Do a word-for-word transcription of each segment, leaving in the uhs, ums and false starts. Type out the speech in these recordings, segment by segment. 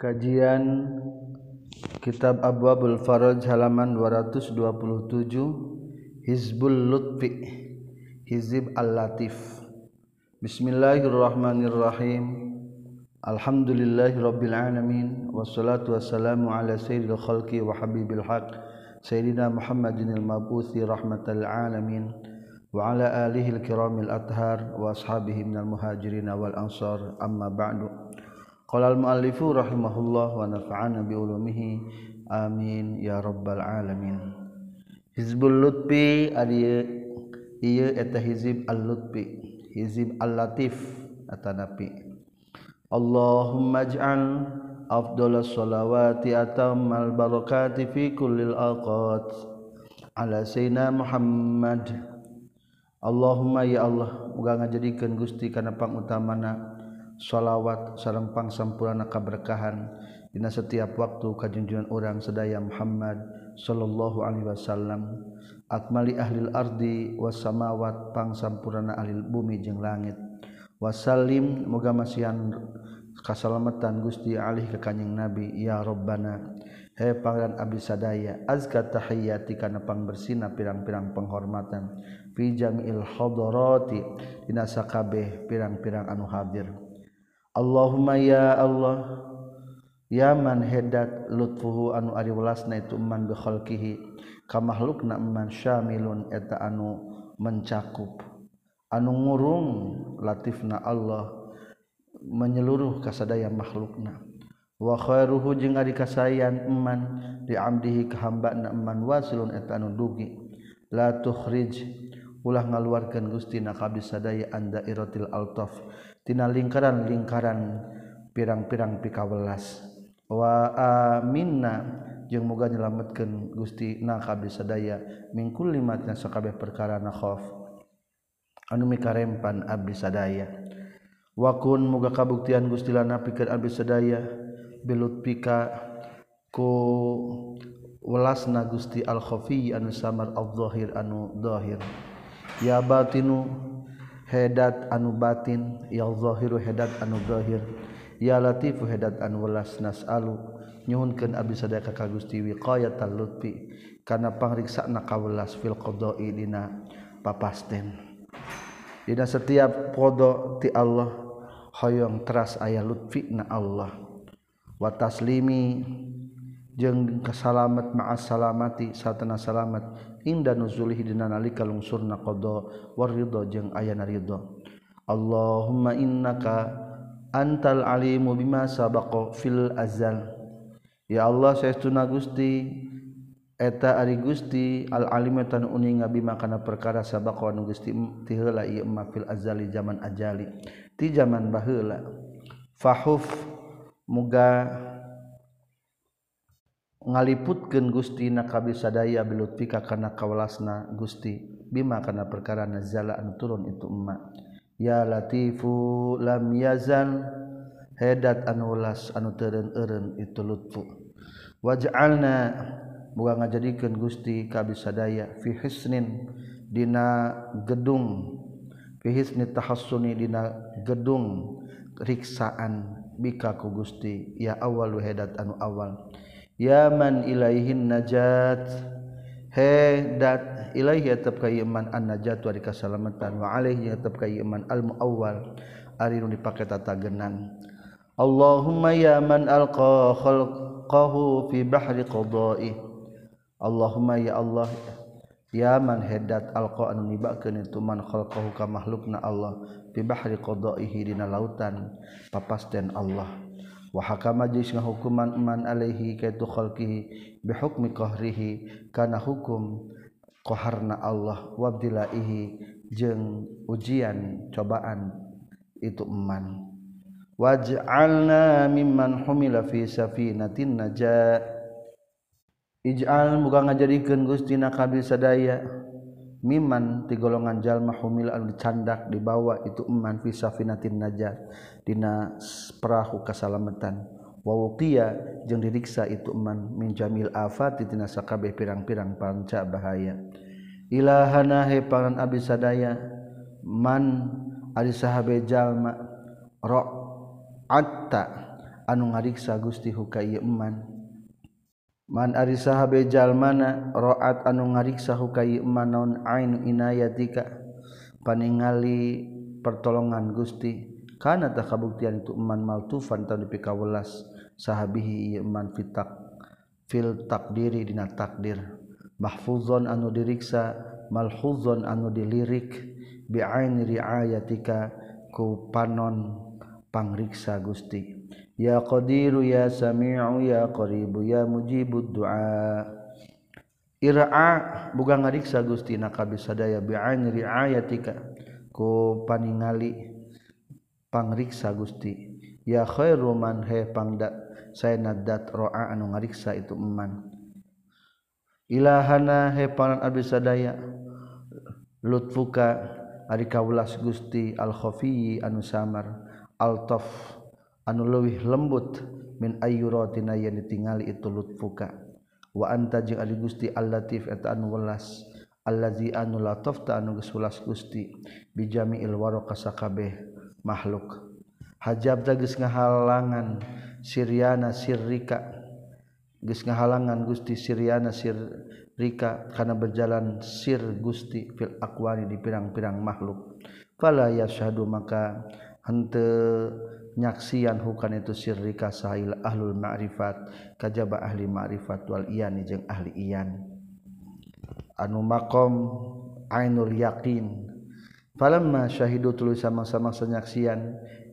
Kajian Kitab Abwabul Faroj halaman dua ratus dua puluh tujuh, Hizbul Lutfi, Hizib Al-Latif. Bismillahirrahmanirrahim. Alhamdulillahirabbil alamin, wassalatu wassalamu ala sayyidil khalqi wa habibil haq sayyidina Muhammadinil mabuthi rahmatal alamin wa ala alihil kiramil athhar wa ashabihi minal muhajirin wal ansar, amma ba'du. Qala al muallifu rahimahullah wa nafa'ana bi ulumihi, amin ya rabbal alamin. Hizbul Lutfi ari ieu eta Hizib Al-Lutfi, Hizib Al-Latif atanapi. Allahumma ij'al afdalas salawati atammal barakati fi kullil awqat ala sayyidina Muhammad. Allahumma ya Allah, muga ngajadikeun Gusti kana pangutamana salawat sareng pangsampurna kaberkahan dina setiap waktu ka junjungan urang sadaya Muhammad sallallahu alaihi wasallam, akmali ahlil ardi was samawat, pangsampurna ahlil bumi jeung langit. Wasallim, moga masihan kasalamatan Gusti alih ka kanjing Nabi, ya Rabbana, he pangeran abdi sadaya, azka tahiyyati kana pangbersina pirang-pirang penghormatan, fi jamil hadarati dina sakabeh pirang-pirang anu hadir. Allahumma ya Allah, ya man hedat lutfuhu anu ari welasna itu man bi khalqihi, ka makhlukna man syamilun eta anu mencakup, anu ngurung latifna Allah menyeluruh kasadaya makhlukna, wa khairuhu jeung ari kasayan eman diamdihi kahambana eman wasilun eta anu dugi, la tukhrij ulah ngaluarkeun Gusti na kabeh sadaya anda iratil altaf tina lingkaran-lingkaran pirang-pirang pikawelas, wa aminna jeung moga nyelametkeun Gusti na kabeh sadaya mingkul limatna sakabeh perkara na khauf anu mikarempan abdi sadaya. Wakun moga kabuktian Gusti lana pikeun abdi sadaya bilutpika ku welasna Gusti al-khafi anu samar al-zahir anu zahir, ya batinu hedat anu batin, ya zahiru hedat anu zahir, ya latifu hedat anu welas. Nasalu nyuhunkeun abdi sadaya ka Gusti wiqayatal lutfi kana pangriksaana kawelas fil qada'i dina papasten. Dina setiap podo ti Allah hoyong teras aya lutfina Allah, wa taslimi jeung kasalamat ma'as salamati satana salamat inda nuzulih dina nalika lungsurna qada war ridha jeung ayana ridha. Allahumma innaka antal alimu bima sabaqa fil azal, ya Allah saestuna Gusti eta ari Gusti al-alimatan uninga bima kana perkara sabaqa anu Gusti ti heula ieu ma fil azali zaman ajali ti zaman baheula. Fahuf muga ngaliputkeun Gusti na kabeh sadaya bilutfika kana kawelasna Gusti bima kana perkara nazala anu turun itu emma, ya latifu lam yazal hedat anu welas anu teureun-eureun itu lutfu. Waj'alna moga ngajadikeun Gusti kabeh sadaya fi hisnin dina gedung, fi hisni tahassuni dina gedung riksaan bika ku Gusti, ya awwalu hedat anu awal, ya man ilaihin najat hedat ilaihi atap ka iman an najat wa dikasalamatan wa alaihi atap ka iman al muawwal ari nu dipake tatagenan. Allahumma ya man alqa khalqahu fi bahri qada'i, Allahumma ya Allah, ya man hedat alqa anu nibakeun itu man khalqahu ka makhlukna Allah fi bahri qada'ihi dina lautan papasten Allah, wa hakama jeung ngahukuman man alaihi kaitu khalqihi bi hukmi qahrihi kana hukum qaharna Allah wa abdilaihi jeung ujian cobaan itu man. Waj'alna mimman humila fi safinatin najah, ij'al muga ngajadikeun Gusti na kabeh sadaya mimman ti golongan jalma humil anu dicandak dibawa itu eman fi safinatin najat dina perahu kasalamatan, wa waqiya jeung diriksa itu eman min jamil afati dina sakabeh pirang-pirang panca bahaya. Ilahana he pangeran abdi sadaya man ari sahabe jalma ra'atta anu ngariksa Gusti huka ieu eman. Man ari sahabe jalmana ra'at anu ngariksa huka ieu eman naun ainu inayatika paningali pertolongan Gusti kana ta kabuktian itu eman maltufan taun dipikawelas sahabihi ieu eman fitak fil takdiri dina takdir mahfuzon anu diriksa malhuzon anu dilirik bi'aini riayatika ku panon pangriksa Gusti. Ya Qadiru ya Sami'u ya Qaribu ya Mujibud Du'a. Ira'a buga ngariksa Gusti na kabisadaya bi'aini riayatika ku paningali pangriksa Gusti. Ya khairu man he pangda saenadat ro'a anu ngariksa itu eman. Ilahana he panan abisadaya lutfuka ari kaulas Gusti al-khafiyyi anu samar al-taf anu leuwih lembut min ayyuratina yang ditingali itu lutfuka wa anta jeung ari Gusti al-latif eta anu welas allazi anu latafta anu geus welas Gusti bi jami'il waraka sakabeh makhluk hajabta geus ngahalangan siriana sirrika geus ngahalangan Gusti siriana sir rika karena berjalan sir Gusti fil akwani di pirang-pirang makhluk fala yashadu maka henteu nyaksian hukan itu sir rika sahil ahlul ma'rifat kajaba ahli ma'rifat wal iyan jeung ahli iyan anu maqam ainul yaqin falamma syahidu tuluy sama-sama sanyaksian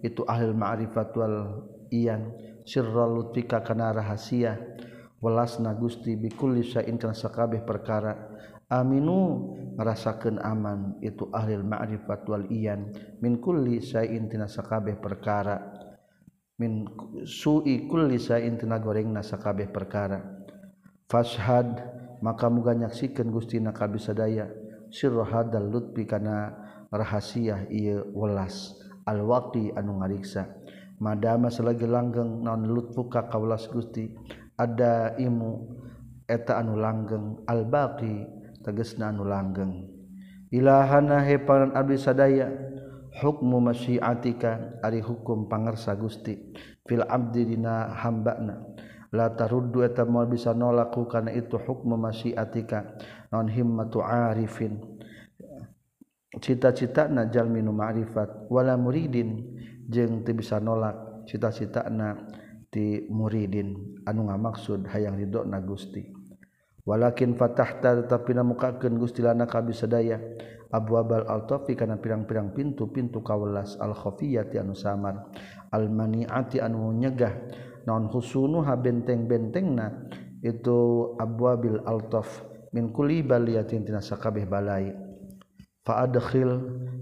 itu ahlul ma'rifat wal iyan sirral lutfika kana rahasia walasna Gusti bikulli sya'in kana sakabeh perkara aminu ngarasakeun aman itu ahlil ma'rifat wal iyan min kulli sya'in tina sakabeh perkara min su'i kulli sya'in tina gorengna sakabeh perkara fashhad maka muga nyaksikeun Gusti na kabisadaya sirra hadal lutfi kana rahasia ieu welas alwaqi anu ngariksa madama selagi langgeng naon lutfuka kawelas Gusti ada imu eta anu langgeng al-baqi tegesna anu langgeng ilahana hepanan abdi sadaya hukmu masyiatika ari hukum pangersa Gusti fil abdi dina hambana la taruddu eta moal bisa nolak kana itu hukmu masyiatika non himmatu arifin cita-citana jalminu ma'rifat wala muridin jeung teu bisa nolak cita-citana ti muridin anu ngamaksud hayang ridona Gusti walakin fatahta tetapi namukakeun Gusti lana kabisadaya abwabal al-tafi kana pirang-pirang pintu-pintu kawelas al-khafiyati anu samar al-mani'ati anu nyegah naon husunuha benteng-bentengna itu abwabil al-taf min kulli baliyatin tina sakabeh balai fa adkhil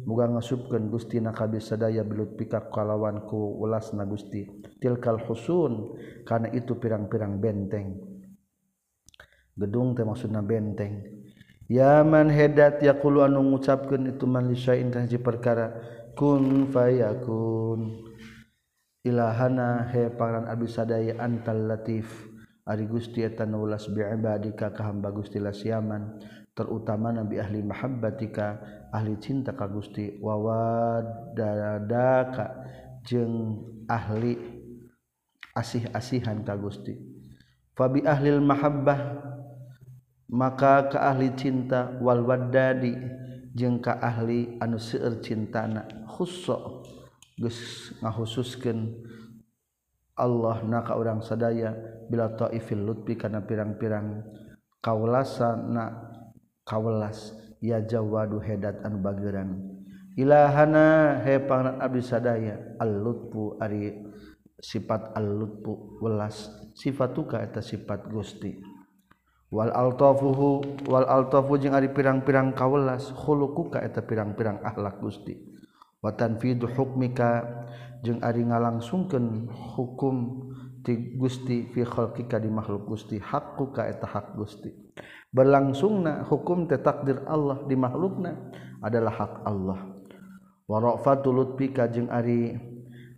muga ngasupkeun Gusti na kabisadaya belut pikak kalawan ku ulasna Gusti tilkal husun kana itu pirang-pirang benteng gedung teh maksudna benteng ya man hedat yaqulu anu ngucapkeun itu man lisyain kana hiji perkara kun fayakun ilahana he pangaran abisadaya antal latif ari Gusti eta nu ulas bi ibadika ka hamba Gusti lasiaman terutama nabi ahli mahabbatika ahli cinta ka Gusti wa wadadaka jeung ahli asih-asihan ka Gusti fa bi ahlil mahabbah maka ka ahli cinta wal wadadi jeung ka ahli anu seueur cintana khusso geus ngahususkeun Allah na ka urang sadaya bila taifil lutfi kana pirang-pirang kaulasana kawelas ya jawadu hedat anu bageran ilahana he pangaran abdi sadaya al-lutfu ari sifat al-lutfu welas sifatuka eta sifat Gusti wal altafuhu wal altafu jeung ari pirang-pirang kawelas khuluquka eta pirang-pirang akhlak Gusti wa tanfidu hukmika jeung ari ngalangsungkeun hukum ti Gusti fi khalqika di makhluk Gusti haqquka eta hak Gusti berlangsungna hukum tetakdir Allah di makhlukna adalah hak Allah wa rafatul lutfika jeung ari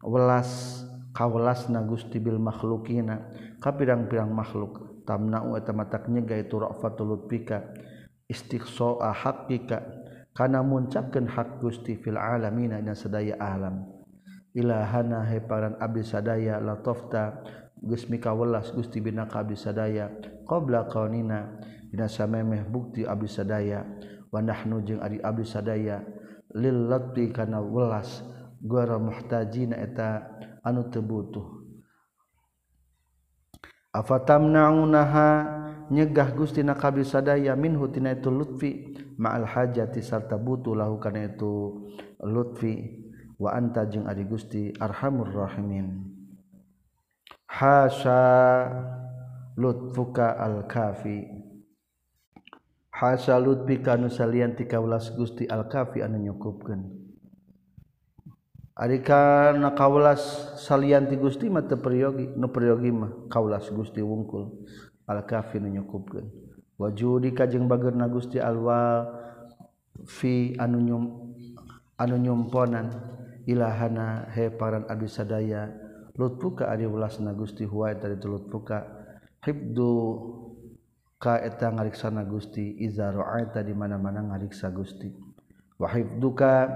welas kawelasna Gusti bil makhlukina ka pirang-pirang makhluk tamna'u eta matak nyegah itu rafatul lutfika istiqsa'a haqqika kana muncapkeun hak Gusti fil alamina dina sadaya alam ilahana heparan abdi sadaya latofta geus mikawelas Gusti binaka abdi sadaya qabla qaunina dina samemeh bukti abdi sadaya wa nahnu jeung ari abdi sadaya lil lati kana welas gara muhtajina eta anu teu butuh afatamnaunaha nyegah Gusti na ka abdi sadaya minhu tina itu lutfi ma'al hajati sarta butuh lahu kana itu lutfi wa anta jeung ari Gusti arhamur rahimin hasya lutfuka al-kafi hasya lutfika nu salian ti kaulas Gusti al-kafi anu nyukupkeun ari kana kaulas salian ti Gusti mah teu peryogi nu peryogi mah kaulas Gusti wungkul al-kafi nu nyukupkeun wajudika jeung bageurna Gusti alwa fi anu nyum anu nyumponan ilahana he paran abdi sadaya lutfuka ari ulasna Gusti huwa eta itu lutfuka hibdu ka eta ngariksana Gusti iza ra'aita di mana-mana ngariksa Gusti wa hibduka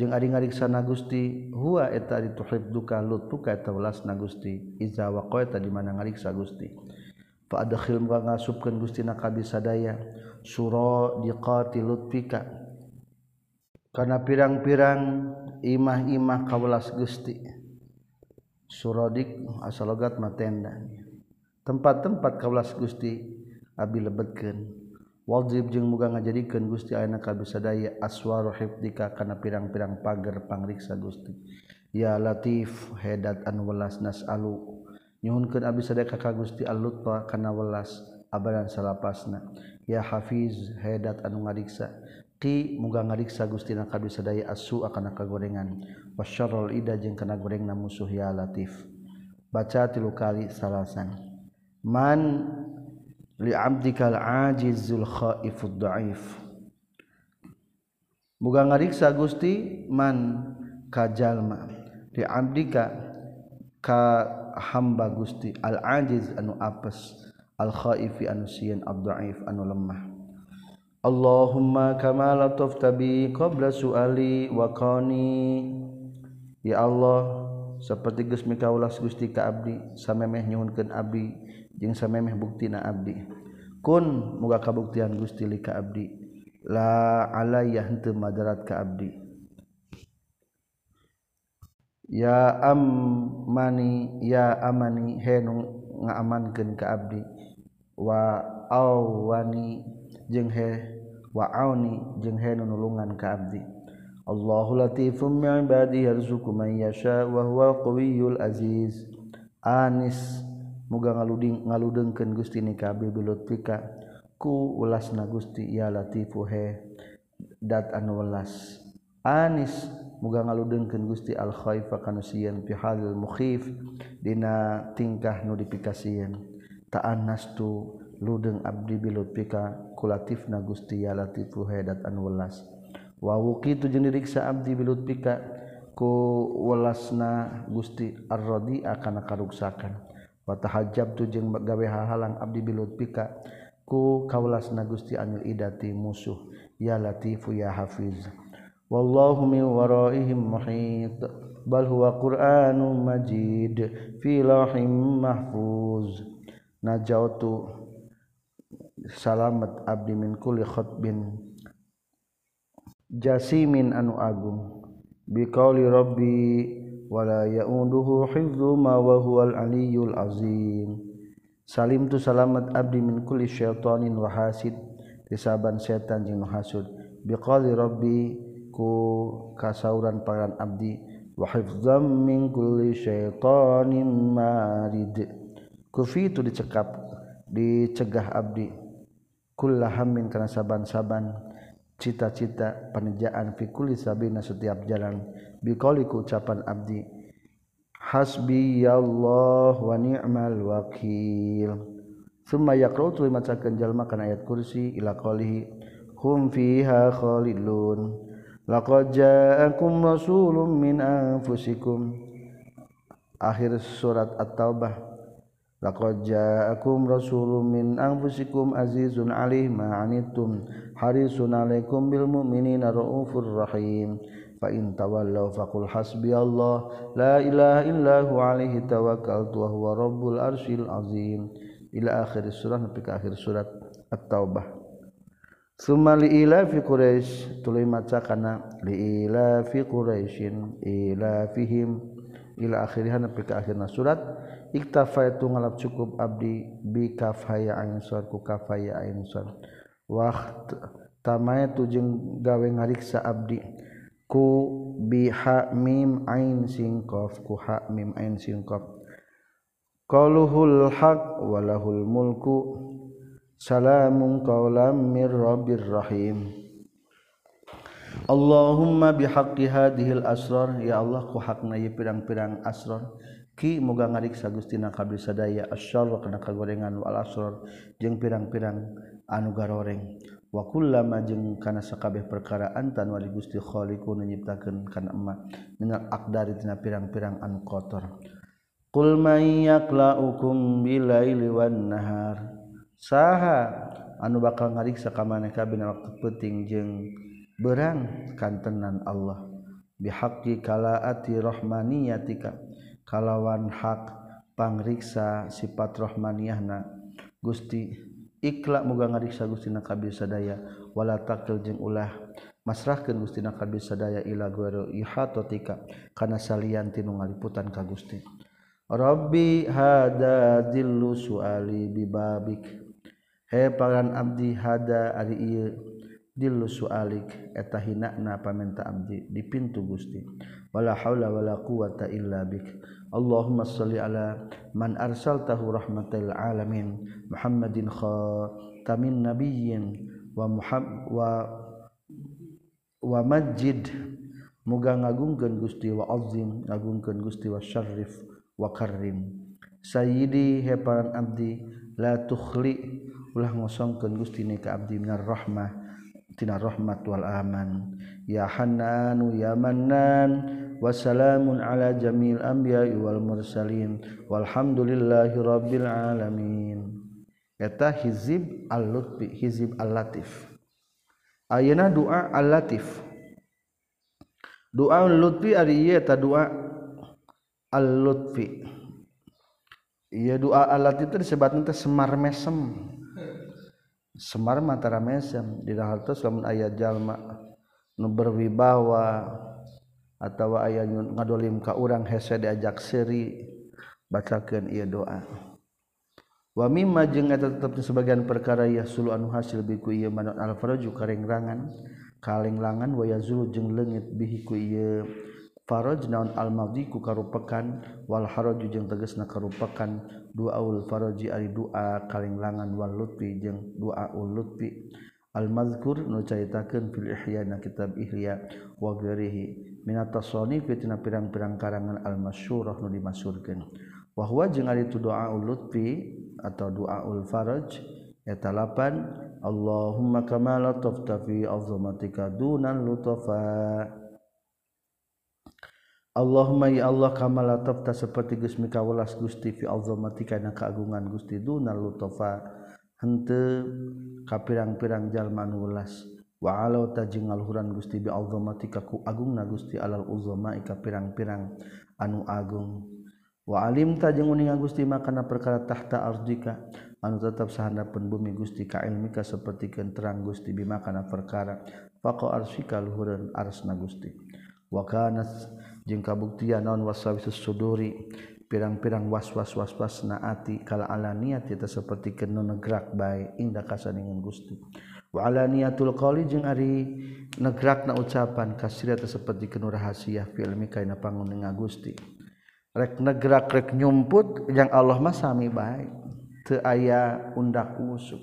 jeung ari ngariksana Gusti huwa eta itu hibduka lutfuka eta ulasna Gusti iza waqaita di mana ngariksa Gusti fa adkhil ngasupkeun Gusti na ka bisadaya sura diqati lutfika kana pirang-pirang imah-imah kawelas Gusti suradik asal logat matenda tempat-tempat kaulas Gusti abi lebetkeun wajib jeung muga ngajadikeun Gusti ayeuna ka bisadaya aswaru hifdika kana pirang-pirang pager pangriksa Gusti ya Latif hedat anu welas nasalu nyuhunkeun abi sadaya ka Gusti al-lutfa kana welas abadan salapasna ya Hafiz hedat anu ngariksa ti muga ngariksa Gusti na ka bisadaya asu kana kagorengan wasyarrul ida jeung kana gorengna musuh ya Latif baca tilu kali salasan man li abdikal ajizul khaifud dhaif muga ngariksa Gusti man ka jalma li abdika ka hamba Gusti al ajiz anu apes al khaifi anu sieun ad dhaif anu lemah Allahumma kama latafta bi qabla su'ali wa qani ya Allah saperti geus mikaulas Gusti ka abdi samemeh nyuhunkeun abdi jeung samemeh buktina abdi kun muga kabuktian Gusti li ka abdi la alayya henteu madarat ka abdi ya amani ya amani henu ngaamankeun ka abdi wa awani jeung he wa'auni jeung henu nulungan ka abdi Allahu latifum bi ibadihi yarzuqu man yasha wa huwal qawiyyul aziz anis muga ngaluding ngaludeungkeun Gusti ni ka abdi bilutfika ku ulasna Gusti ya latifu he dat anu welas anis muga ngaludeungkeun Gusti al khaifa kana sieun fi halil mukhif dina tingkah nu dipikasieun ta'annastu ludeng abdi bilutfika kulatifna Gusti ya latifu hedat anu welas wa wuqitu jeung diriksa abdi bilutfika ku welasna Gusti ar-radi'a kana karuksakan wa tahajjabtu jeung gawe hahalang abdi bilutfika ku kaulasna Gusti anu idati musuh ya latifu ya hafiz wallahu min waraihim muhit bal huwa qur'anun majid fi lauhin mahfuz najautu salamat abdi min kulli khutbin jasimin anu agung biqauli rabbi wala ya'uduhu hifdzuhuma wa huwal aliyyul azim salim tu salamat abdi min kulli syaitonin wa hasid tisaban setan jeung hasud biqauli rabbi ku kasauran pangan abdi wa hifdzam min kulli syaitonin marid kufitu dicekap dicegah abdi kullahammin kana saban-saban cita-cita panejaan fi kulli sabina setiap jalan biqauli ku ucapan abdi hasbiyallah wa ni'mal wakil summa yaqra'u tuli macakeun jalma kana ayat kursi ila qalihi hum fiha khalidun laqad ja'akum rasulun min anfusikum akhir surat at-taubah laqad ja'akum rasulun min anfusikum azizun 'alaih ma 'anittum harisun 'alaikum bil mu'minina raufur rahim fa in tawallaw faqul hasbiyallah la ilaha illa huwa alaihi tawakkaltu wa huwa rabbul arsyil azim ila akhir surah sampai ke akhir surat at-taubah. Summa li ila fi quraish tuluy maca kana li ila fi quraishin ila fihim ila akhirih sampai ke akhirna surat iktafaitu ngalap cukup abdi bi kafaya ain sur ku kafaya ain sur waqt tamay tu jeung gawe ngariksa abdi ku biha mim ain singqaf ku ha mim ain singqaf qaluhul haq walahul mulku salamun qawlam mir rabbir rahim. Allahumma bihaqqi hadhil asrar, ya Allah ku hakna ye pirang-pirang asrar ki moga ngariksa gustina kabeh sadaya asyarra kana kagorengan wal asrar jeung pirang-pirang anu garoreng wa kullama jeung kana sakabeh perkara antan wali Gusti khaliqun nyiptakeun kana emma minal aqdari tina pirang-pirang anu kotor. Qul may yaklaukum bilaili wan nahar, saha anu bakal ngariksa ka maneka bina waktu penting jeung berang kantenan Allah bihaqqi kalaati rahmaniyatika kalawan hak pangriksa sifat rahmaniahna Gusti ikhlak moga ngariksa gustina kabeh sadaya wala takil jeung ulah masrahkeun gustina kabeh sadaya ila guru ihatotika kana salian tinu ngaliputan ka Gusti. Rabbi hada dillu suali bibabik, he pangan abdi hada ari ieu dillu sualik eta hinana pamenta abdi di pintu Gusti wala haula wala quwata illa bik. Allahumma salli ala man arsaltahu rahmatal alamin Muhammadin khatamin nabiyyin wa muhab wa wa majid muga ngagungkeun Gusti wa azim ngagungkeun Gusti wa syarif wa karim sayyidi heparan abdi la tukhli ulah ngosongkeun Gusti ni ka abdi minar rahmah tina rahmat wal aman ya hananu ya mannan wassalamun ala jamil anbiya'i wal mursalin walhamdulillahi rabbil alamin. Eta Hizib Al-Latif, Hizib Al-Latif. Ayeuna doa Al-Latif. Doa Al-Latif ari ieu eta doa Al-Latif. Ieu doa Al-Latif teh disebutna teh Semar Mesem. Semar matara mesem di hartos lamun aya jalma nu berwibawa atau aya ngadolim ka urang hese diajak seri bacakeun ieu doa. Wa mimma jeung eta tetep sebagian perkara yasulu anu hasil biku ieu manut al-faraju karengrangan kalenglangan wa yazulu jeung leungit bihi ku ieu faraj naun al-madi ku karupekan wal haraju jeung tegasna karupekan duaul faraji ari doa kalenglangan wal lutfi jeung duaul lutfi al-mazkur nu caritakeun fil ihya na kitab ihya wa ghairihi minat tasonif tina pirang-pirang karangan al-masyhurah nu dimasyhurkeun wa huwa jeung ari tu doaul lutfi atau doaul faraj eta lapan Allahumma kama latafta fi azmatika dunan lutafa. Allahumma ya Allah kama latafta saperti geus mikawelas Gusti fi azmatika na kaagungan Gusti dunan lutafa henteu ka pirang-pirang jalma nu welas wa alau tajing alhuran Gusti bi azamatika ku agungna Gusti alal uzama ika pirang-pirang anu agung wa alim tajing uninga Gusti makana perkara tahta ardika anu tetap sahandapeun bumi Gusti ka ilmika sapertikeun terang Gusti bi makana perkara faqa arsika alhuran arsna Gusti wa kana jeung kabuktian naon waswasus suduri pirang-pirang waswas waswasna ati kala alaniyat eta sapertikeun nu negrak bae inda kasaningan Gusti wa alaniyatul qawli jeung ari negrakna ucapan kasira teh saperti kana rahasia fil mikaina panguninga Gusti rek negrak rek nyumput yang Allah mah sami bae teu aya undak musuh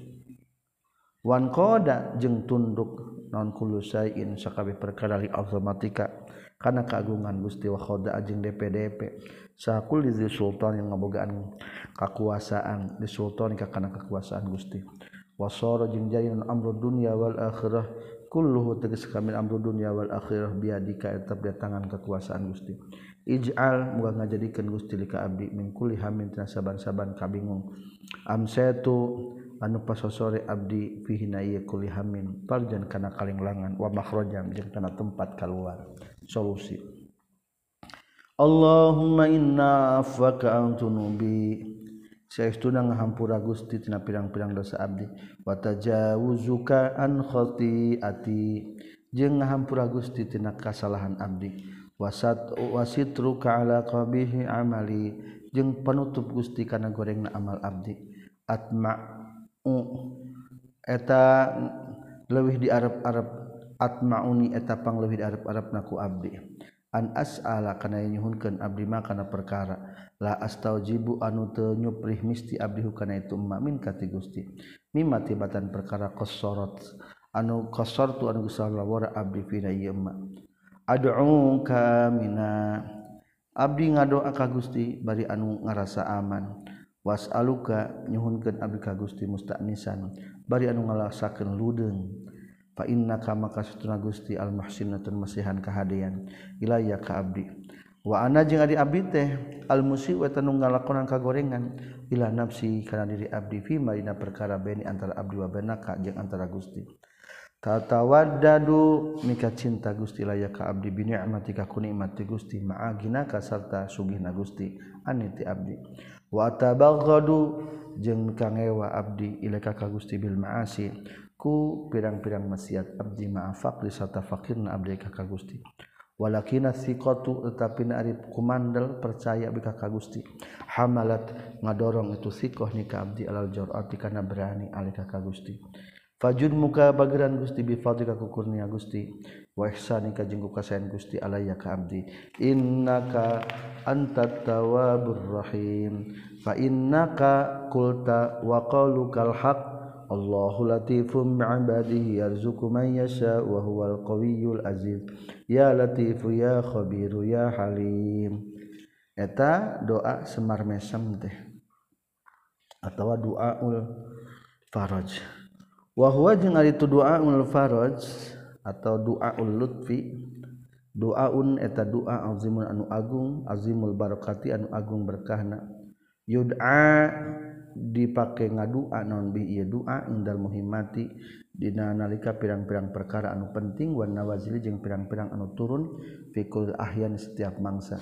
wan qada jeung tunduk naon kulusain sakabeh perkara li azamatika kana kaagungan Gusti wa khada jeung dpdp sakul di sultan yang ngabogaan kakuasaan di sultan kana kakuasaan Gusti wasara jeung jayan amrud dunya wal akhirah kulluhu tegas kamil amrud dunya wal akhirah biadika eta di tangan kekuasaan Gusti ij'al muga ngajadikeun Gusti lika abdi min kulli hamin tina saban-saban kabingung amsatu anu pasosore abdi fihi na kulli hamin parjan kana kalenglangan wa makhrajan jeung kana tempat kaluar solusi. Allahumma inna afwaka antunubi saestuna ngahampura Gusti tina pirang-pirang dosa abdi wa tajawuzuka an khati'ati jeung ngahampura Gusti tina kasalahan abdi wasat wasitruka ala qabihi amali jeung penutup Gusti kana gorengna amal abdi atma'u eta leuwih di Arab-Arab atma'uni eta pangleuwih di Arab-Arabna ku abdi an as'ala kana nyuhunkeun abdi mah kana perkara la astaujibu anu teu nyuprih misti abdi hukana itu mamin kati Gusti mimma tibatan perkara qassarat anu qassartu anu Gusti lawara abdi fina ieu mah ad'u ka mina abdi ngadoa ka Gusti bari anu ngarasa aman was'aluka nyuhunkeun abdi ka Gusti musta'nisan bari anu ngalasakeun ludeung fa innaka maka satuna Gusti al muhsinatun masihan kahadean ilayya ka abdi wa ana jeung adi abdi teh al musi wa tanu ngalakonan kagorengan ila nafsi kana diri abdi fi marina perkara beni antara abdi wa benaka jeung antara Gusti tatawaddadu mika cinta Gusti ilayya ka abdi bi ni'matika ku nikmat Gusti ma'aginaka sarta sugihna Gusti aniti abdi wa tabaghadu jeung mika ngewa abdi ilayka ka Gusti bil ma'asi ku pirang-pirang maksiat abdi ma'afak disata fakirna abdi kakak Gusti walakina siqatu tetapi na'arif kumandel percaya abdi kakak Gusti hamalat ngadorong itu siqoh nika abdi alal jor'ati kana berani alih kakak Gusti fajud muka bagiran Gusti bifadika kukurnia Gusti wa ihsanika jengku kasayan Gusti alaya ka abdi innaka antat tawabur rahim fa innaka kulta wa qawlukal haq Allahu latifun bi'ibadihi yarzuqu man yasha'u wa huwal qawiyyul aziz ya latifu ya khabiru ya halim eta doa Semar Mesem teh atawa Do'a'ul Faroj wa huwa jeung ari tu Do'a'ul Faroj atau Do'a'ul Lutfi doaun eta doa azimun anu agung azimul barakati anu agung berkahna yud'a dipake ngadua non bi ieu doa indal muhimmati dina nalika pirang-pirang perkara anu penting wan nawazili jeung pirang-pirang anu turun fikul ahyan setiap mangsa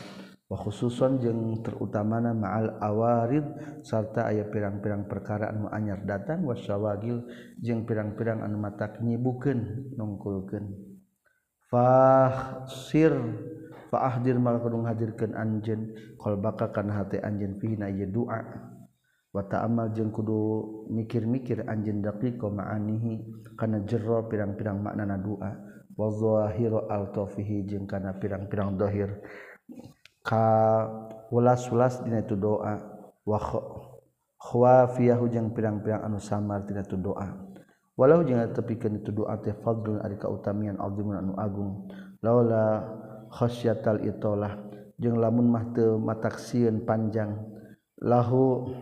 wa khususan jeung terutamana ma'al awarid sarta aya pirang-pirang perkara anu anyar datang wasyawagil jeung pirang-pirang anu matak nyibukeun nungkulkeun fahsir fa ahdir malakun hadirkeun anjeun qalbaka kana hate anjeun fina ieu doa wa ta'amal jeung kudu mikir-mikir anjeun daqiqo ma'anihi kana jero pirang-pirang maknana doa wa zahiru al-tafihi jeung kana pirang-pirang zahir ka ulas-ulas dina tu doa wa khawafiyahu jeung pirang-pirang anu samar dina tu doa walau jeung tepikeun tu doa teh fadlun ari kautamian azimun anu agung laula khasyatal italah jeung lamun mah teu mataksieun panjang lahu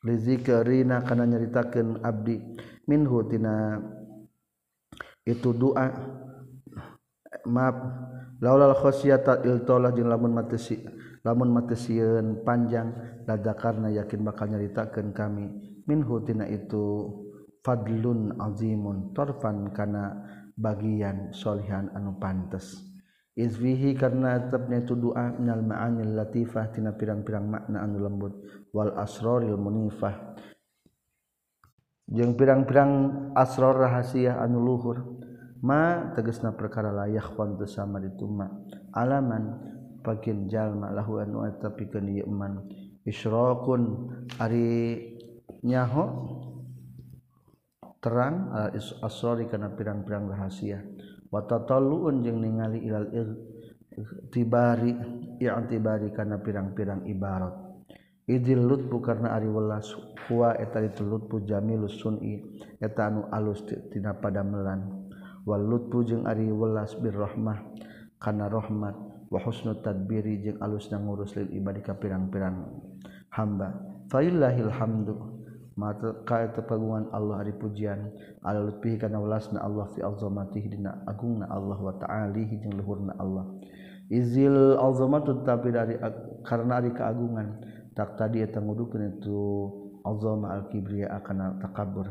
lizikrina kana nyaritakeun abdi minhu tina itu doa maaf laulal khosyata iltolah jeung lamun matesi lamun matesieun panjang ladakarna yakin bakal nyaritakeun kami minhu tina itu fadlun azimun tarfan kana bagian solihan anu pantes izwihi karena tetapnya itu doa minal ma'anil latifah tina pirang-pirang makna anu lembut wal asraril munifah jeung pirang-pirang asrar rahasia anu luhur ma tegasna perkara layah wan bersama dituma alaman bagian jalma lahu anu atapikeun ieu iman isyraqun ari nyaho terang asrari kana pirang-pirang rahasia wa tatalluun jeung ningali ilal tibari i'tibari kana pirang-pirang ibarat idil lutfu karna ari welas huwa eta itu lutfu jamilus sun'i eta anu alus tina padamelan wal lutfu jeung ari welas birrahmah kana rahmat wa husnut tadbiri jeung alusna ngurus lil ibadi ka pirang-pirang hamba faillahil hamdu maka eta pagungan Allah ari pujian ala lutfi kana walasna Allah fi azamatihi dina agungna Allah wa ta'alihi jeung luhurna Allah izil azamatu tapi dari karena ari keagungan tak tadi eta ngudukeun itu azama al kibriya kana takabbur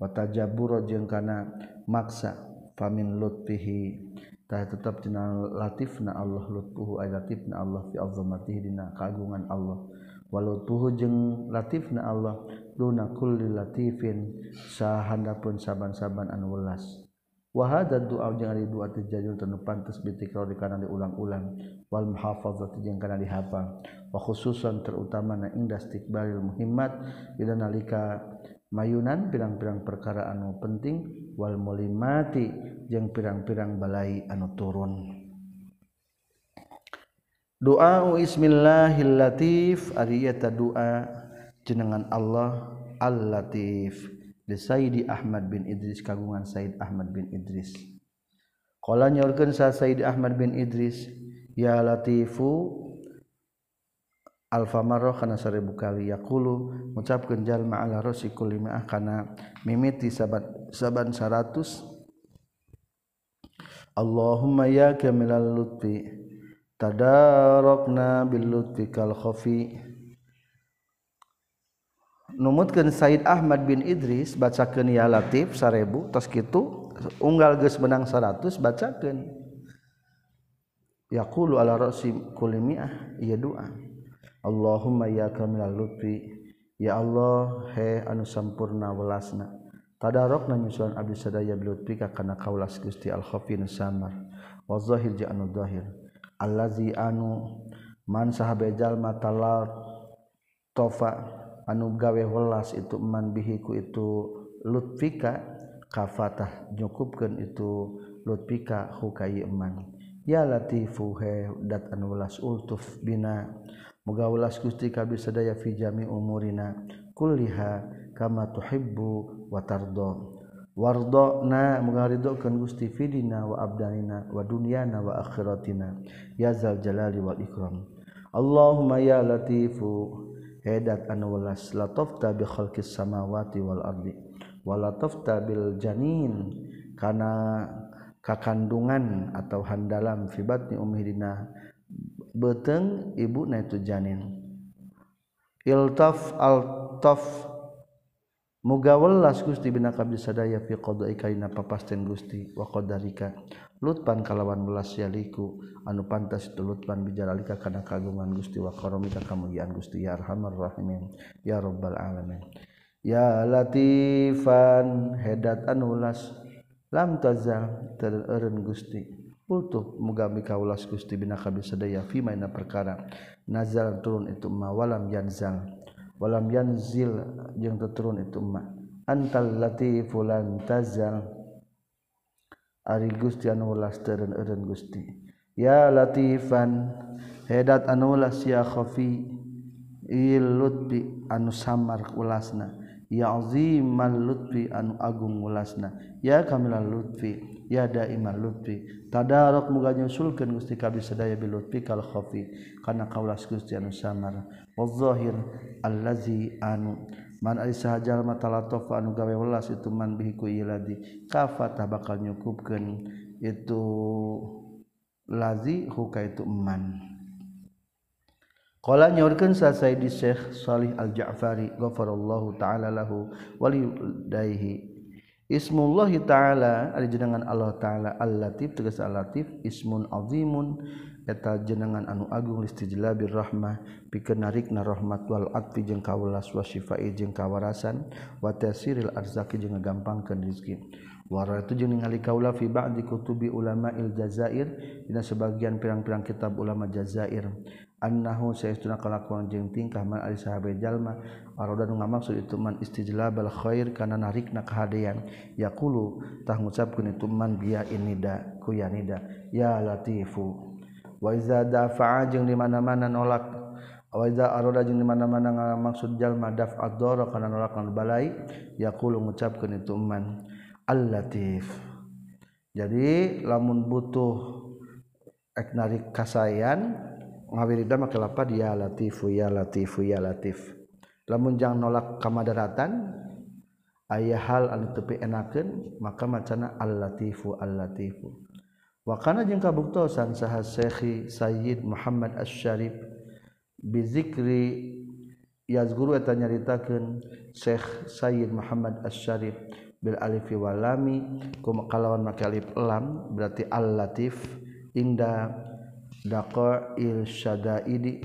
wa tajabbur jeung kana maksa famin lutfihi Tah tetap jenal latifna Allah lutfuhu ay latifna Allah fi azamatihi dina kagungan Allah walutfuhu jeung latifna Allah duna kulli latifin sahandapun saban-saban anu welas wa hadza du'a jeung ari du'a teh jajul tanu pantes bitikro dikana diulang-ulang wal muhafazati jeung kana dihafal wa khususan terutamana inda istiqbalil muhimmat dina nalika mayunan pirang-pirang perkara anu penting wal mulimati jeung pirang-pirang balai anu turun. Doa Ismillahil Latif ari eta doa jenengan Allah Al-Latif. Li Sayyidi Ahmad bin Idris kagungan Sayyid Ahmad bin Idris. Qala nyaurkeun sa Sayyid Ahmad bin Idris, ya Latifu alfa marrah kana seribu kali yaqulu ngucapkeun jalma ala rasikul lima kana mimiti saban saban seratus Allahumma ya kamilal lutfi tadarakna bil lutfi kal khafi. Numutkeun Sayyid Ahmad bin Idris bacakeun ya Latif seribu tos kitu unggal geus menang seratus bacakeun yaqulu ala ra'si kulli mi'ah ieu doa Allahumma ya kamilal lutfi ya Allah he anu sampurna welasna tadarokna nyusulan abdi sadaya bilutfika kana kaulas Gusti al-khafi nusamar wa zahir ja'anu zahir allazi anu man sahabejal matalar tofa anu gawe welas itu man bihiku itu lutfika kafatah nyukupkeun itu lutfika hukai man ya latifu he dat anu welas ultuf bina muga welas Gusti kabeh sadaya fi jami umurina kulliha kama tuhibbu wa tarda wardana mengaridokeun Gusti fidina wa abdanina wa dunyana wa akhiratina ya zal jalali wal ikram Allahumma ya latifu hadat anu welas latafta bi khalqis samawati wal ardi wa latafta bil janin kana kakandungan atau handalam fi batni ummi dina beuteung ibuna itu janin iltaf altaf muga welas Gusti bina kabdi sadaya fi qadaika ina papasten Gusti wa qadarika lutpan kalawan welas yaliku anu pantas itu lutpan bijalalika kana kagungan Gusti wa karamika kamuliaan Gusti ya arhamar rahimin ya rabbal alamin ya latifan hedat anu welas lam tazal tereureun Gusti ultuh muga mika welas Gusti bina kabdi sadaya fi maina perkara nazal turun itu ma walam yanzal walam yanzil jeung turun itu ma antal latiful antazal ari Gusti anu welas teureun eureun Gusti ya latifan hadat anu welas ya khafi il lutfi anu samar ulasna ya azimal lutfi anu agung ulasna ya kamilal lutfi ya daimal lutfi tadarok muga nyusulkeun Gusti kabeh sadaya bil lutfi kal khafi kana kaulas Gusti anu samar wazahir allazi anu man aisyah jalma talatof anu gawe welas itu man bihiku iladi kafatah bakal nyukupkeun itu lazi huka itu man qala nyaurkeun sa Sayyidi Syekh Shalih Al-Ja'fari ghafarallahu taala lahu walidayhi ismullahi taala ari jenengan Allah taala al-latif tegas al-latif ismun azimun eta jenengan anu agung listijlabir rahmah pikeun narikna rahmat wal atfi jeung kawelas wa syifai jeung kawarasan wa tasiril arzaki jeung ngagampangkeun rezeki wara itu jeung ningali kaula fi ba'di kutubi ulama'il jazair dina sebagian pirang-pirang kitab ulama jazair annahu saistuna kalakuan jeung tingkah man ari sahabe jalma aroda nu ngamaksud itu man istijlabal khair kana narikna kahadean yaqulu tah ngucapkeun itu man biya inida ku yanida ya latifu wa iza dafa'a jeung di mana-mana nolak wa iza arada jeung di mana-mana ngamaksud jalma daf'ad dara kana nolak lan balai yaqulu ngucapkeun itu man al-latif jadi lamun butuh ek narik kasayan ngawirida make lapad ya latifu ya latifu ya latif lamun jang nolak kamadaratan aya hal anu tepi enakeun maka macana al-latifu al-latifu wa kana jeung kabuktosan saha Syekh Sayyid Muhammad Asy-Syarif bi zikri yazguru eta nyaritakeun Syekh Sayyid Muhammad Asy-Syarif bil alifi walami kalawan maka alif lam berarti al-latif inda daqa'il syada'idi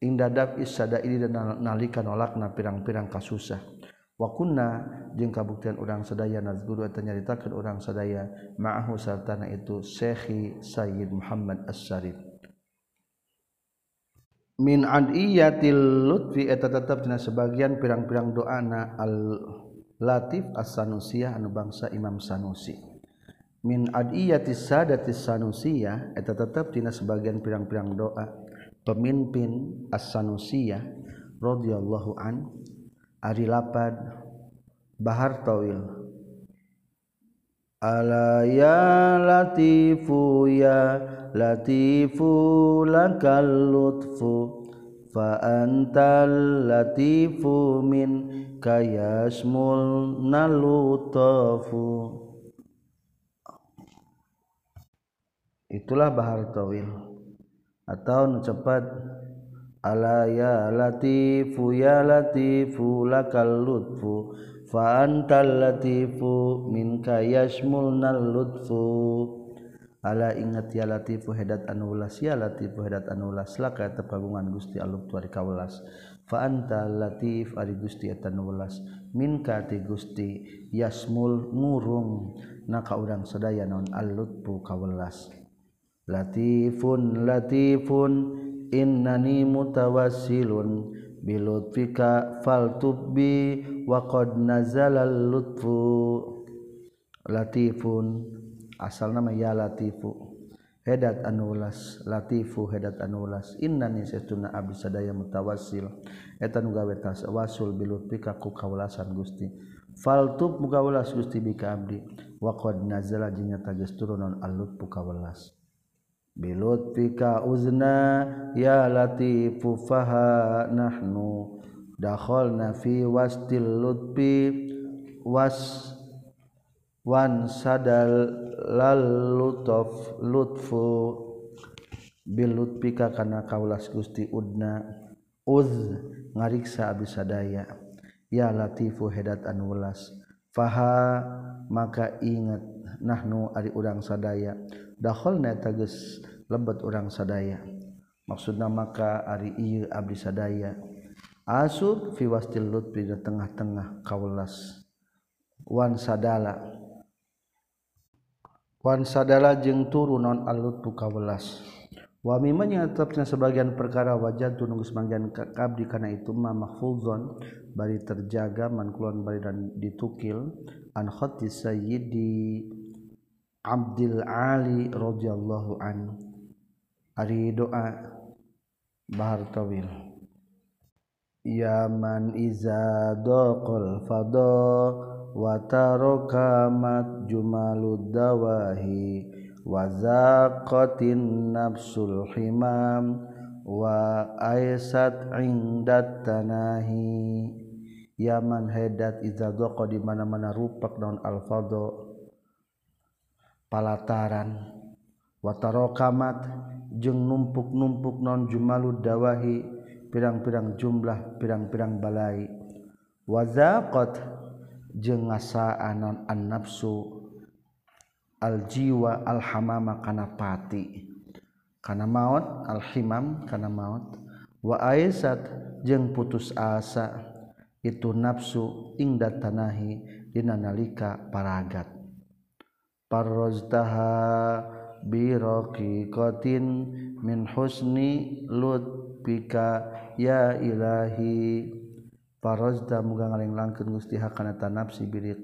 inda daqa'il syada'idi dan nalika nolakna pirang-pirang kasusah wa kunna jeung kabuktian urang sadaya nazguru eta nyaritakeun urang sadaya ma'ahu sartana itu Syekhi Sayyid Muhammad As-Syarif min adiyatil lutfi eta tetep dina sebagian pirang-pirang doana Al-Latif As-Sanusiyah anu bangsa Imam Sanusi min adiyatis sadatis Sanusiyah eta tetep dina sebagian pirang-pirang doa pemimpin As-Sanusiyah radhiyallahu an ari lapad bahar tawil ala ya latifu ya latifu lakal lutfu fa antal latifu min kayasmul nalutafu. Itulah bahar tawil atau nucepat ala ya latifu ya latifu lakal lutfu fa antal latifu minka yashmulnal lutfu. Ala ingat ya latifu hedat anu ulas ya latifu hedat anu ulas laka eta pagungan Gusti aluk tuari kaulas fa antal latif ari Gusti eta anu ulas minka ti Gusti yashmul ngurung na ka urang sadaya naon al lutfu kaulas latifun latifun innani mutawassilun bilutfika faltubbi wa qad nazala lutfu. Latifun asal nama ya latifu hedat anulas latifu hedat anulas innani setuna abdi sadaya mutawassil eta nu gawe tawasul bilutfika ku kaulasan Gusti faltub muga ulas Gusti bika abdi wa qad nazala jeung nyata geus turun al-lutfu kawelas bilutfika uzna ya latifu faha nahnu dakhalna fi wastil lutfi was wan sadal lal lutuf lutfu bilutfika kana kaulas Gusti udna uz ngariksa abisadaya ya latifu hedat anulas faha maka ingat nahnu ari urang sadaya dakhalna tages lebet urang sadaya maksudna maka ari ieu abdi sadaya asub fi wastil lutfi di tengah-tengah kaulas wan sadala wan sadala jeung turu non al-lutfu kaulas wa mimanya tetapnya sebagian perkara wajah tunung semanggian kabdi kana itu ma mahfuzon bari terjaga mankulon bari dan ditukil an khatti sayyidi Abdul Ali radhiyallahu an ari doa bahar tawil ya man iza daqal fada wa taraka mat jumalud dawahi wa zaqatin nafsul himam wa aisat indat tanahi. Ya man hadat iza daqa di mana-mana rupak daun al-fada palataran watarokamat jeung numpuk-numpuk non jumalud dawahi pirang-pirang jumlah pirang-pirang balai wazaqat jeung ngasaan non an-nafsu al-jiwa al-hamama kana pati kana maut al-himam kana maut wa aisat jeung putus asa itu nafsu ingda tanahi dina nalika paragat parroztaha biroqiqatin min husni lutfika ya ilahi parrozta muga ngalenglangkeun Gusti hakana tanapsi birik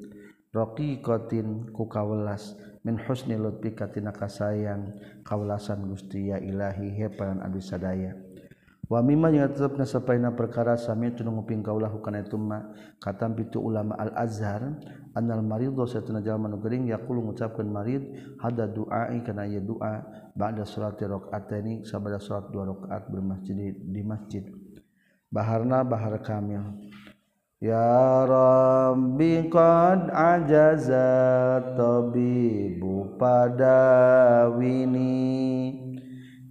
roqiqatin ku kawelas min husni lutfika tina kasayang kaulasan Gusti ya ilahi heparan abdi sadaya wa mimma yatazabna sapaina perkara sami tunu nguping kaulah kana itu ma katam pitu ulama al-Azhar anal marid dosatna jalma nu gering yaqulu ngucapkeun marid hada du'ai kana ieu doa ba'da salati rakaataini sabada salat dua rakaat bermasjid di masjid baharna bahar kamil ya rabbi qad ajaza tabibu padawini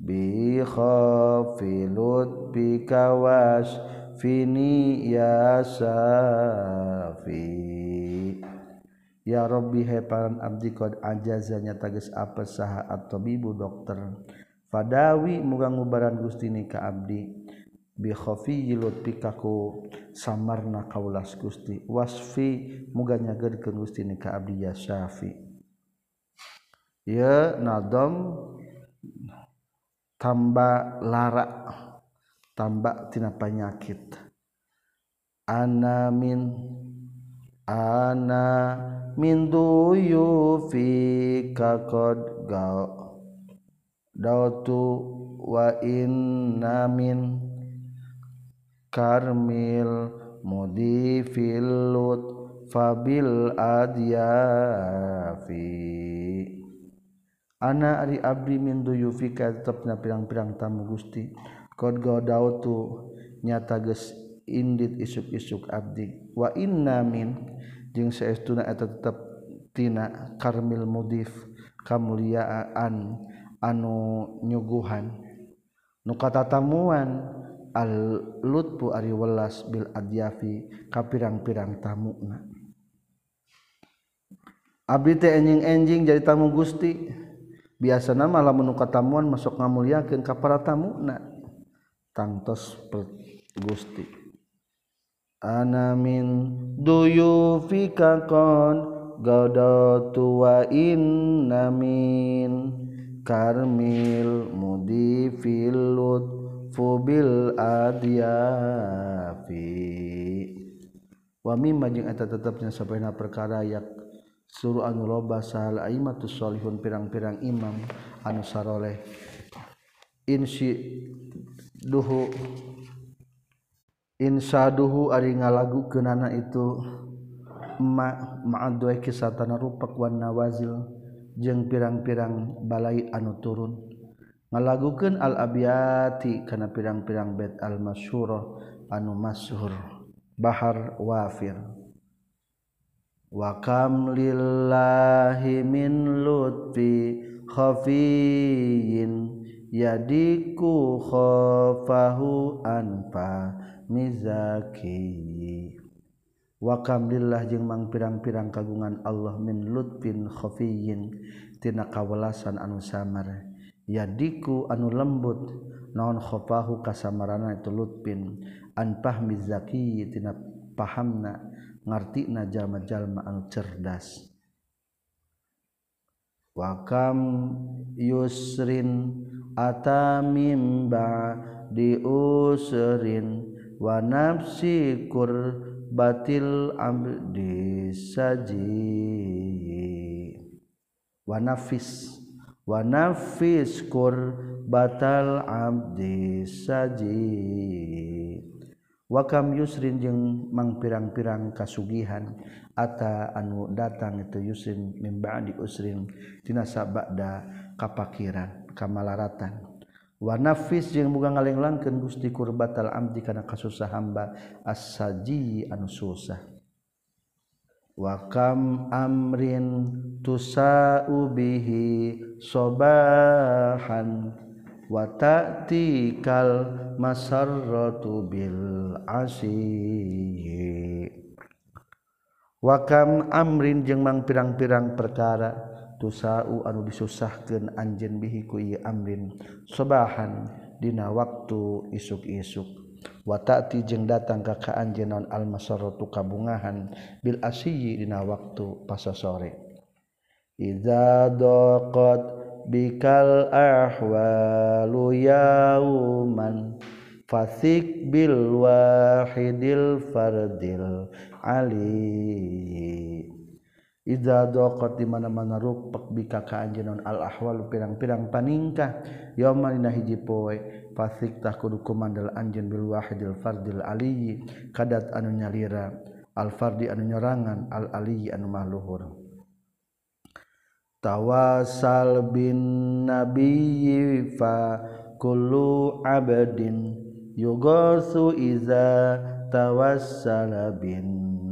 bi khafilut bikawas Fini ya Syafi ya Rabbi heparan abdi qad ajazanya tages apa saha at-tabibu dokter fadawi muga ngubaran gustini ka abdi bi khafiyyi lutfikaku samarna kaulas gusti wasfi muga nyageurkeun gustini ka abdi ya Syafi ya nadam tambah larak tambak tina penyakit ana min ana min duyufi kakod gao dautu wa inna min karmil mudifil lut fabil adyafi ana ari abdi min duyufi tetapna pirang-pirang tamu gusti qad gadautu nyata geus indit isuk-isuk abdi wa inna min jeung saestuna eta tetep tina karmil mudif kamuliaan anu nyuguhan nu katatamuan al lutfu ari welas bil adyafi ka pirang-pirang tamuna abdi teh enjing-enjing jadi tamu gusti biasana mah lamun nu katamuan masuk ngamulyakeun ka para tamuna tangtos gusti ana min duyufika kon gadatu wa inna min karmil mudifil lutfu bil adyafi wa mimma jeung eta tetepna sabena perkara yak suruh anu loba sahal aimatus solihun pirang-pirang imam anu saroleh insi duhu insa duhu ari ngalagu kenana itu ma ma'adwai kisatana rupak wan nawazil jeung pirang-pirang balai anu turun ngalagukeun al abiyati kana pirang-pirang bait al masyhurah anu masyhur bahar wafir wa kam lillahi min lutfi khafiyin yadiku khafahu anpa mizaki wa kam lillah jeung mang pirang-pirang kagungan Allah min lutfin khafiyin tina kawelasan anu samar yadiku anu lembut naon khafahu kasamarana itu lutfin anpa mizaki tina pahamna ngartina jalma-jalma anu cerdas wa kam yusrin atamim ba diusrin wa nafsi kurbatil abdi saji wa nafis wa nafis kurbatal abdi saji wa kam yusrin jeung mang pirang-pirang kasugihan ata anu datang itu yusrin min ba'di usrin tina sabada kapakiran kamalaratan wa nafis jeung muga ngalenglangkeun Gusti kurbatal amdi kana kasusah hamba as-saji anu susah wa kam amrin tusa'u bihi sabahan wa ta'tikal masarratu bil asyi wa kam amrin jeung mang pirang-pirang perkara tusa'u anu disusahkeun anjeun bihi ku ieu amrin sabahan dina waktu isuk-isuk wa ta'ti jeung datang ka ka anjeun naon al-masarratu kabungahan bil asyi dina waktu pasasore idza daqat bikal ahwalu yauman fasik bil wahidil fardil ali idza daqat di mana-mana rupek bika ka anjeun al ahwal pirang-pirang paningkah yauma dina hiji poe fasik tah kudu kumandal anjeun bil wahidil fardil ali kadat anu nyalira al fardi anu nyorangan al ali anu mahluhur tawasal bin nabiyyi fa kullu abdin yugasu idza tawassala bin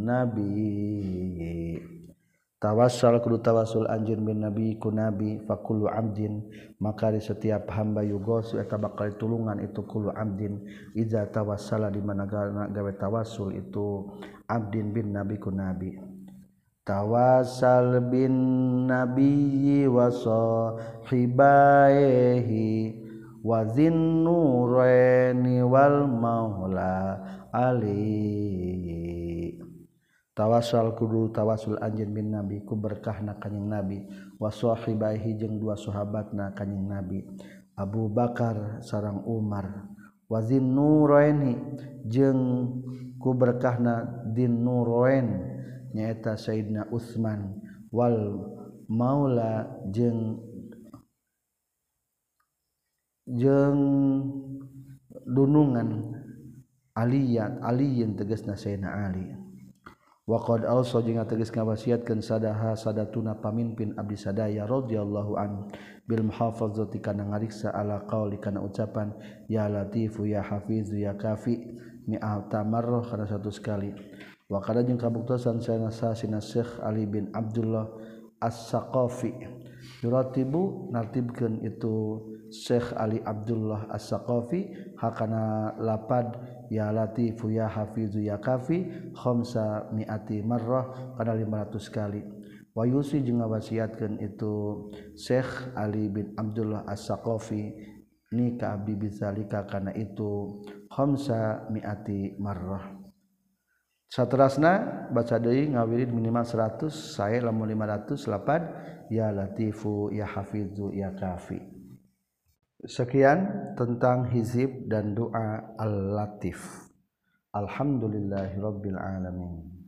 nabiyyi Tawassal kudu tawassul anjir min nabi ku nabi fa kullu abdin maka di setiap hamba yugosu eta bakal tulungan itu kullu abdin iza tawassala di mana gawe tawassul itu abdin bin nabi ku nabi tawassal bin nabi wa sahibaihi wa zinnuraini wal maula ali tawassal kudu tawassul anjeun min nabi ku berkahna kanjing nabi wa sahibaihi jeung dua sahabatna kanjing nabi Abu Bakar sareng Umar wa zinnuraini jeung ku berkahna dinnurain nyaeta Sayyidina Utsman wal maula jeung jeung dunungan aliyat aliyin tegasna Sayyidina Ali waqad also jeung tegas ngawasiatkeun sadaha sadatuna pamimpin abdi sadaya radhiyallahu an bil muhafazati kana ngariksa ala qauli kana ucapan ya latifu ya hafizu ya kafi mi'ata marrah kana satu sekali wa qad jeung kabuktosan sanes sasina Syekh Ali bin Abdullah As-Saqafi yuratibu nartibkeun itu Syekh Ali Abdullah As-Saqafi hakana lapad ya latifu ya hafizu ya kafi khamsa mi'ati marrah kana lima ratus kali wa yusi jeung ngawasiatkeun itu Syekh Ali bin Abdullah As-Saqafi ni ka abdi bizalika kana itu khamsa mi'ati marrah saterasna baca deui ngawirid minimal seratus sae lamun lima ratus lapad ya latifu ya hafizu ya kafi. Sekian tentang hizib dan doa Al-Latif. Alhamdulillahirabbil alamin.